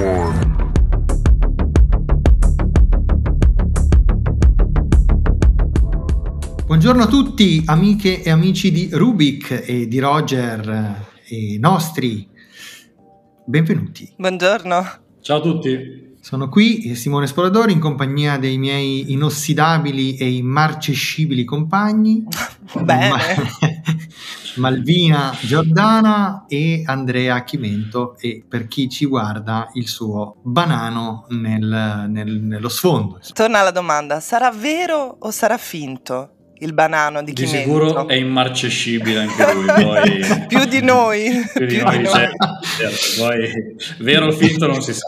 one. Buongiorno a tutti, amiche e amici di Rubik e di Roger e nostri. Benvenuti. Buongiorno. Ciao a tutti. Sono qui, Simone Esploradori, in compagnia dei miei inossidabili e immarcescibili compagni. Bene. Malvina Giordana e Andrea Chimento, e per chi ci guarda il suo banano nello sfondo. Torna alla domanda, sarà vero o sarà finto? Il banano di Chimento. Di sicuro è immarcescibile anche lui. Poi... più di noi. Più di noi. Certo. Poi, vero o finto non si sa.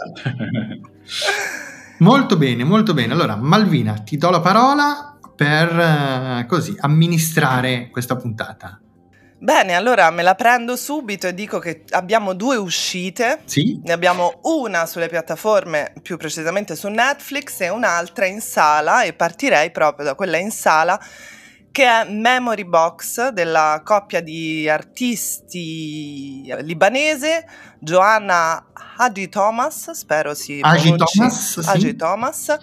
Molto bene, molto bene. Allora, Malvina, ti do la parola per così amministrare questa puntata. Bene, allora me la prendo subito e dico che abbiamo due uscite, sì? Ne abbiamo una sulle piattaforme, più precisamente su Netflix, e un'altra in sala, e partirei proprio da quella in sala, che è Memory Box, della coppia di artisti libanese Joanna Haji Thomas, spero si pronunci, Haji Thomas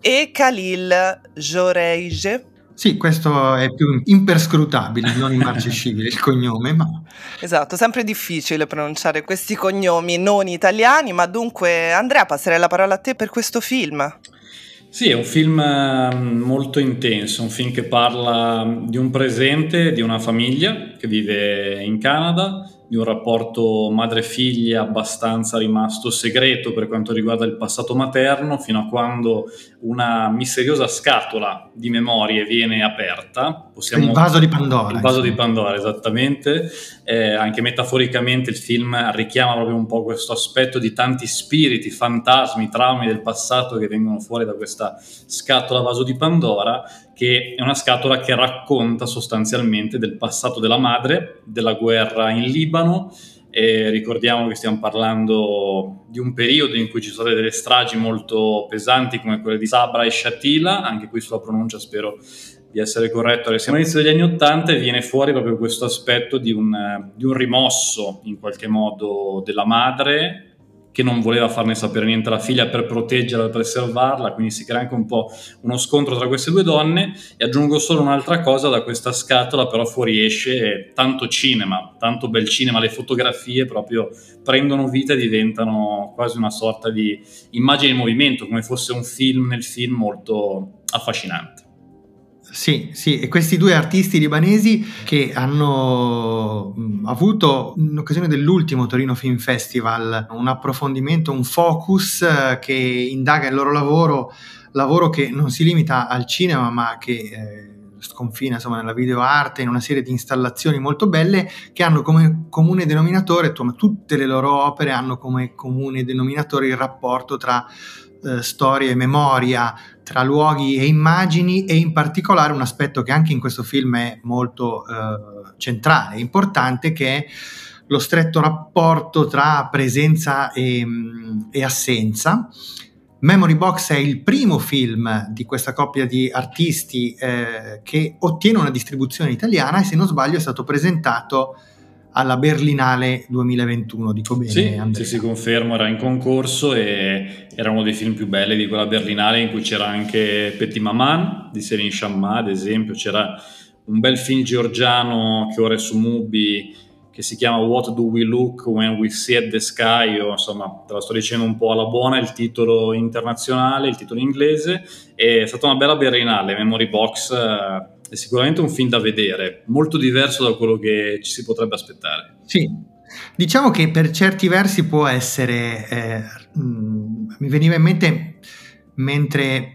e Khalil Joreige. Sì, questo è più imperscrutabile, non immarcescibile il cognome, ma... Esatto, sempre difficile pronunciare questi cognomi non italiani, ma dunque Andrea, passerei la parola a te per questo film. Sì, è un film molto intenso, un film che parla di un presente, di una famiglia che vive in Canada, di un rapporto madre-figlia abbastanza rimasto segreto per quanto riguarda il passato materno, fino a quando una misteriosa scatola di memorie viene aperta. Il vaso di Pandora. Il vaso di Pandora, esattamente. Anche metaforicamente il film richiama proprio un po' questo aspetto di tanti spiriti, fantasmi, traumi del passato che vengono fuori da questa scatola vaso di Pandora, che è una scatola che racconta sostanzialmente del passato della madre, della guerra in Libano, e ricordiamo che stiamo parlando di un periodo in cui ci sono state delle stragi molto pesanti come quelle di Sabra e Shatila, anche qui sulla pronuncia spero di essere corretto, siamo all'inizio degli anni '80 e viene fuori proprio questo aspetto di un rimosso in qualche modo della madre, che non voleva farne sapere niente alla figlia per proteggerla e preservarla, quindi si crea anche un po' uno scontro tra queste due donne. E aggiungo solo un'altra cosa: da questa scatola però fuoriesce tanto cinema, tanto bel cinema, le fotografie proprio prendono vita e diventano quasi una sorta di immagine in movimento, come fosse un film nel film, molto affascinante. Sì, e questi due artisti libanesi che hanno avuto, in occasione dell'ultimo Torino Film Festival, un approfondimento, un focus che indaga il loro lavoro che non si limita al cinema, ma che sconfina insomma nella videoarte, in una serie di installazioni molto belle che hanno come comune denominatore, tutte le loro opere hanno come comune denominatore il rapporto tra storia e memoria, tra luoghi e immagini, e in particolare un aspetto che anche in questo film è molto centrale e importante, che è lo stretto rapporto tra presenza e assenza. Memory Box è il primo film di questa coppia di artisti che ottiene una distribuzione italiana, e se non sbaglio è stato presentato alla Berlinale 2021, dico bene? Sì, confermo, era in concorso e era uno dei film più belli di quella Berlinale, in cui c'era anche Petit Maman di Serin Shammat, ad esempio, c'era un bel film georgiano che ora è su Mubi, che si chiama What Do We Look When We See at the Sky, o, insomma, te la sto dicendo un po' alla buona, il titolo internazionale, il titolo inglese. È stata una bella Berlinale, Memory Box è sicuramente un film da vedere, molto diverso da quello che ci si potrebbe aspettare. Sì, diciamo che per certi versi può essere, mi veniva in mente mentre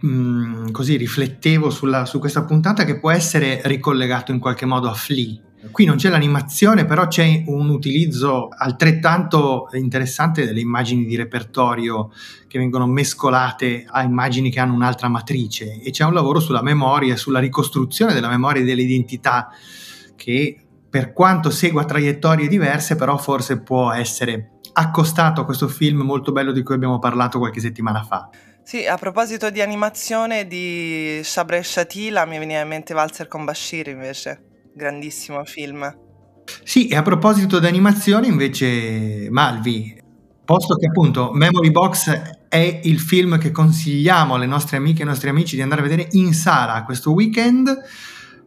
così riflettevo su questa puntata, che può essere ricollegato in qualche modo a Flea. Qui non c'è l'animazione, però c'è un utilizzo altrettanto interessante delle immagini di repertorio che vengono mescolate a immagini che hanno un'altra matrice, e c'è un lavoro sulla memoria, sulla ricostruzione della memoria e dell'identità, che per quanto segua traiettorie diverse però forse può essere accostato a questo film molto bello di cui abbiamo parlato qualche settimana fa. Sì, a proposito di animazione di Sabra e Shatila mi veniva in mente Valzer con Bashir, invece grandissimo film. Sì, e a proposito di animazione invece, Malvi, Posto che appunto Memory Box è il film che consigliamo alle nostre amiche e ai nostri amici di andare a vedere in sala questo weekend.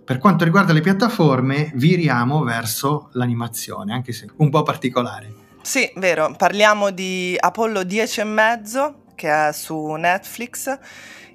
Per quanto riguarda le piattaforme, viriamo verso l'animazione, anche se un po' particolare. Sì, vero, parliamo di Apollo 10 e mezzo, che è su Netflix,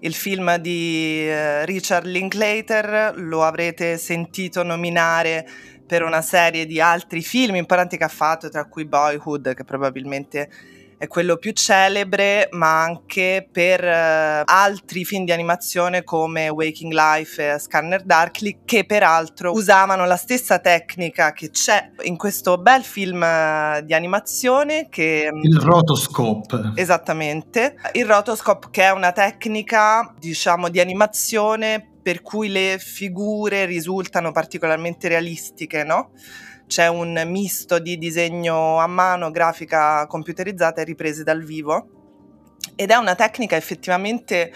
il film di Richard Linklater. Lo avrete sentito nominare per una serie di altri film importanti che ha fatto, tra cui Boyhood, che probabilmente è quello più celebre, ma anche per altri film di animazione come Waking Life e Scanner Darkly, che peraltro usavano la stessa tecnica che c'è in questo bel film di animazione, che il rotoscope. Esattamente, il rotoscope, che è una tecnica, diciamo, di animazione per cui le figure risultano particolarmente realistiche, no? C'è un misto di disegno a mano, grafica computerizzata e riprese dal vivo, ed è una tecnica effettivamente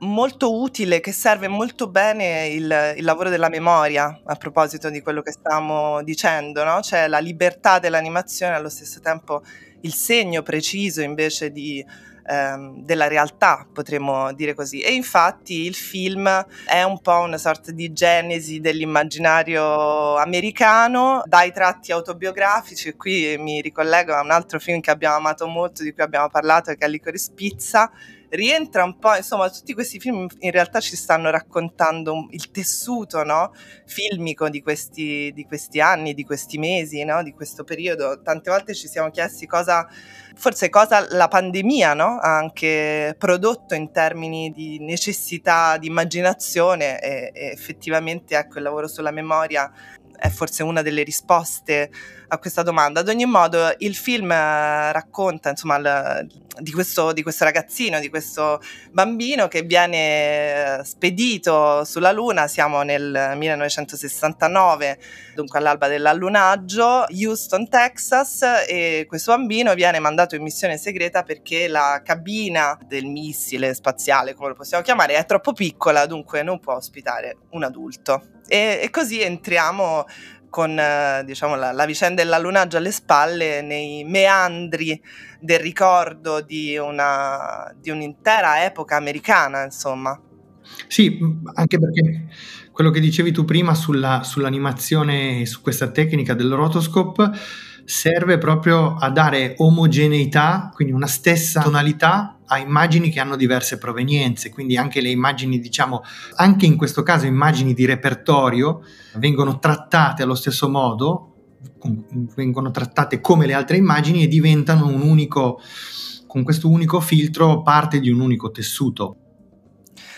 molto utile, che serve molto bene il lavoro della memoria, a proposito di quello che stavamo dicendo, no? C'è la libertà dell'animazione, allo stesso tempo il segno preciso invece di della realtà, potremmo dire così. E infatti il film è un po' una sorta di genesi dell'immaginario americano, dai tratti autobiografici. Qui mi ricollego a un altro film che abbiamo amato molto, di cui abbiamo parlato, che è Licorice Pizza. Rientra un po', insomma, tutti questi film in realtà ci stanno raccontando il tessuto, no? Filmico di questi anni, di questi mesi, no? Di questo periodo. Tante volte ci siamo chiesti cosa la pandemia, no? Ha anche prodotto in termini di necessità, di immaginazione, e effettivamente, ecco, il lavoro sulla memoria è forse una delle risposte a questa domanda. Ad ogni modo, il film racconta, insomma, di questo ragazzino, di questo bambino che viene spedito sulla Luna. Siamo nel 1969, dunque all'alba dell'allunaggio, Houston, Texas, e questo bambino viene mandato in missione segreta perché la cabina del missile spaziale, come lo possiamo chiamare, è troppo piccola, dunque non può ospitare un adulto. E così entriamo con, diciamo, la vicenda dell'allunaggio alle spalle, nei meandri del ricordo di un'intera epoca americana, insomma. Sì, anche perché quello che dicevi tu prima sull'animazione, su questa tecnica del rotoscope, serve proprio a dare omogeneità, quindi una stessa tonalità, a immagini che hanno diverse provenienze. Quindi anche le immagini, diciamo, anche in questo caso immagini di repertorio, vengono trattate allo stesso modo, vengono trattate come le altre immagini e diventano un unico, con questo unico filtro, parte di un unico tessuto.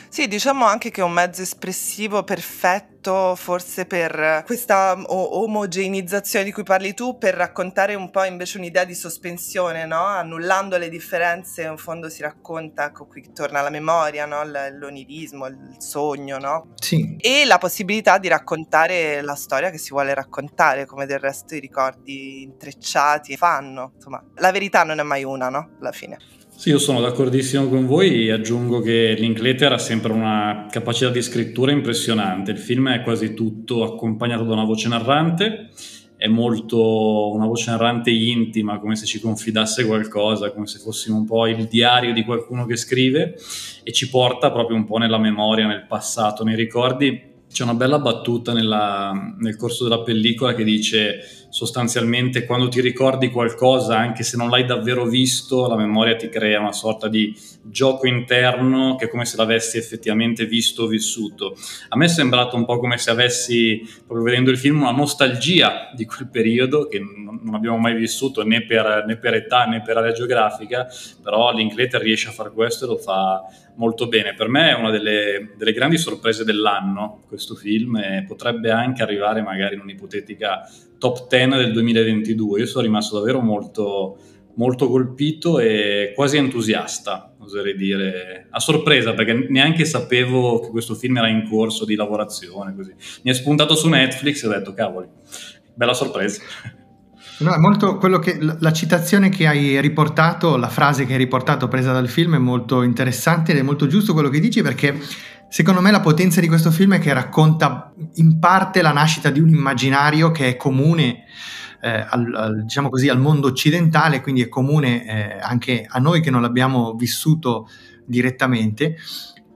Sì, diciamo anche che è un mezzo espressivo perfetto, forse, per questa omogeneizzazione di cui parli tu, per raccontare un po' invece un'idea di sospensione, no? Annullando le differenze, in fondo si racconta, ecco, qui torna la memoria, no? L'onirismo, il sogno, no? Sì. E la possibilità di raccontare la storia che si vuole raccontare, come del resto i ricordi intrecciati fanno. Insomma, la verità non è mai una, no? Alla fine. Sì, io sono d'accordissimo con voi, e aggiungo che Linklater ha sempre una capacità di scrittura impressionante. Il film è quasi tutto accompagnato da una voce narrante, è molto una voce narrante intima, come se ci confidasse qualcosa, come se fossimo un po' il diario di qualcuno che scrive, e ci porta proprio un po' nella memoria, nel passato, nei ricordi. C'è una bella battuta nel corso della pellicola che dice, sostanzialmente, quando ti ricordi qualcosa, anche se non l'hai davvero visto, la memoria ti crea una sorta di gioco interno, che è come se l'avessi effettivamente visto o vissuto. A me è sembrato un po' come se avessi, proprio vedendo il film, una nostalgia di quel periodo che non abbiamo mai vissuto, né per età né per area geografica, però Linklater riesce a far questo e lo fa molto bene. Per me è una delle grandi sorprese dell'anno questo film, e potrebbe anche arrivare magari in un'ipotetica top 10 del 2022. Io sono rimasto davvero molto, molto colpito e quasi entusiasta, oserei dire, a sorpresa, perché neanche sapevo che questo film era in corso di lavorazione, così. Mi è spuntato su Netflix e ho detto, cavoli, bella sorpresa. No, è molto quello che la citazione che hai riportato, la frase che hai riportato presa dal film, è molto interessante ed è molto giusto quello che dici, perché secondo me la potenza di questo film è che racconta in parte la nascita di un immaginario che è comune diciamo così, al mondo occidentale, quindi è comune anche a noi che non l'abbiamo vissuto direttamente.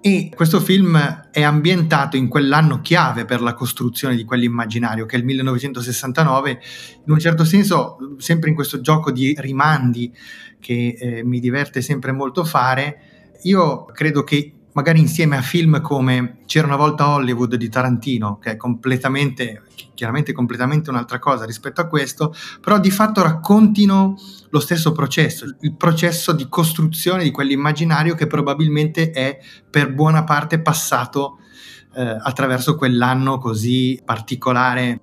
E questo film è ambientato in quell'anno chiave per la costruzione di quell'immaginario, che è il 1969, in un certo senso sempre in questo gioco di rimandi che mi diverte sempre molto fare. Io credo che magari insieme a film come C'era una volta Hollywood di Tarantino, che è chiaramente completamente un'altra cosa rispetto a questo, però di fatto raccontino lo stesso processo, il processo di costruzione di quell'immaginario che probabilmente è per buona parte passato attraverso quell'anno così particolare.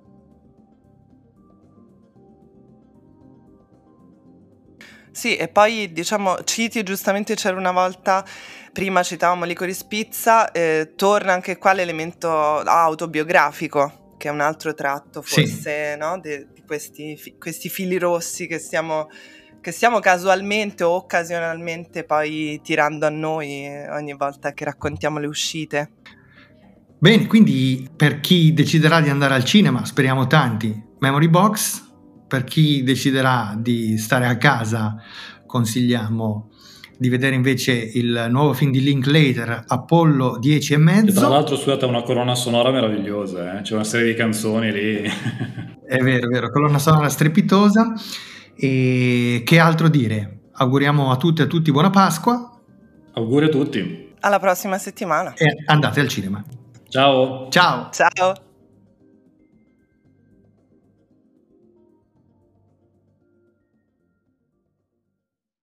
Sì, e poi diciamo, citi giustamente C'era una volta, prima citavamo Licorice Pizza, torna anche qua l'elemento autobiografico, che è un altro tratto forse, sì, no? Di questi fili rossi che stiamo casualmente o occasionalmente poi tirando a noi ogni volta che raccontiamo le uscite. Bene, quindi per chi deciderà di andare al cinema, speriamo tanti, Memory Box. Per chi deciderà di stare a casa, consigliamo di vedere invece il nuovo film di Linklater, Apollo 10 e mezzo. E tra l'altro, scusate, una colonna sonora meravigliosa, eh? C'è una serie di canzoni lì. È vero, colonna sonora strepitosa. E che altro dire? Auguriamo a tutte e a tutti buona Pasqua. Auguri a tutti. Alla prossima settimana. E andate al cinema. Ciao. Ciao. Ciao.